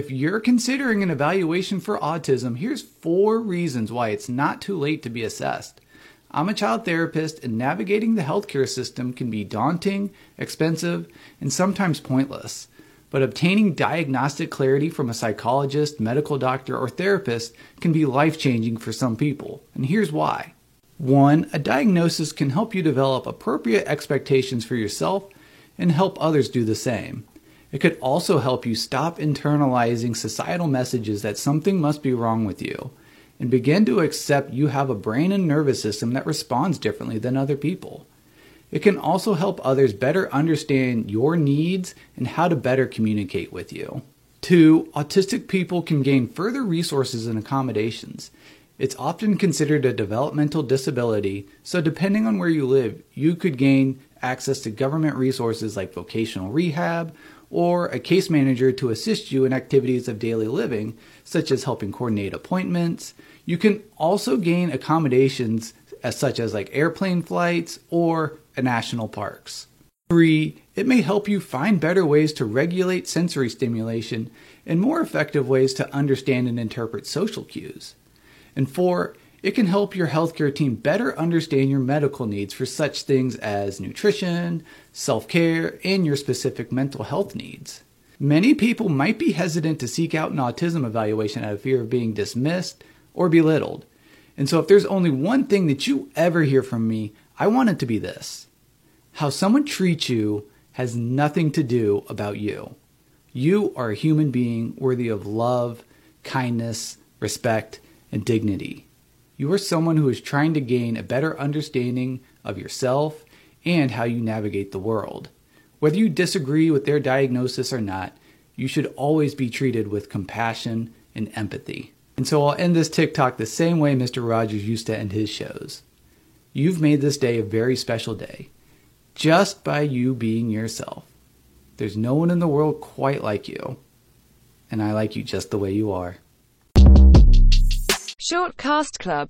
If you're considering an evaluation for autism, here's 4 reasons why it's not too late to be assessed. I'm a child therapist, and navigating the healthcare system can be daunting, expensive, and sometimes pointless. But obtaining diagnostic clarity from a psychologist, medical doctor, or therapist can be life-changing for some people, and here's why. 1. A diagnosis can help you develop appropriate expectations for yourself and help others do the same. It could also help you stop internalizing societal messages that something must be wrong with you and begin to accept you have a brain and nervous system that responds differently than other people. It can also help others better understand your needs and how to better communicate with you. 2. Autistic people can gain further resources and accommodations. It's often considered a developmental disability, so depending on where you live, you could gain access to government resources like vocational rehab, or a case manager to assist you in activities of daily living, such as helping coordinate appointments. You can also gain accommodations such as airplane flights or national parks. 3. It may help you find better ways to regulate sensory stimulation and more effective ways to understand and interpret social cues. And 4. It can help your healthcare team better understand your medical needs for such things as nutrition, self-care, and your specific mental health needs. Many people might be hesitant to seek out an autism evaluation out of fear of being dismissed or belittled. And so if there's only one thing that you ever hear from me, I want it to be this: how someone treats you has nothing to do about you. You are a human being worthy of love, kindness, respect, and dignity. You are someone who is trying to gain a better understanding of yourself and how you navigate the world. Whether you disagree with their diagnosis or not, you should always be treated with compassion and empathy. And so I'll end this TikTok the same way Mr. Rogers used to end his shows. You've made this day a very special day, just by you being yourself. There's no one in the world quite like you, and I like you just the way you are. Shortcast Club.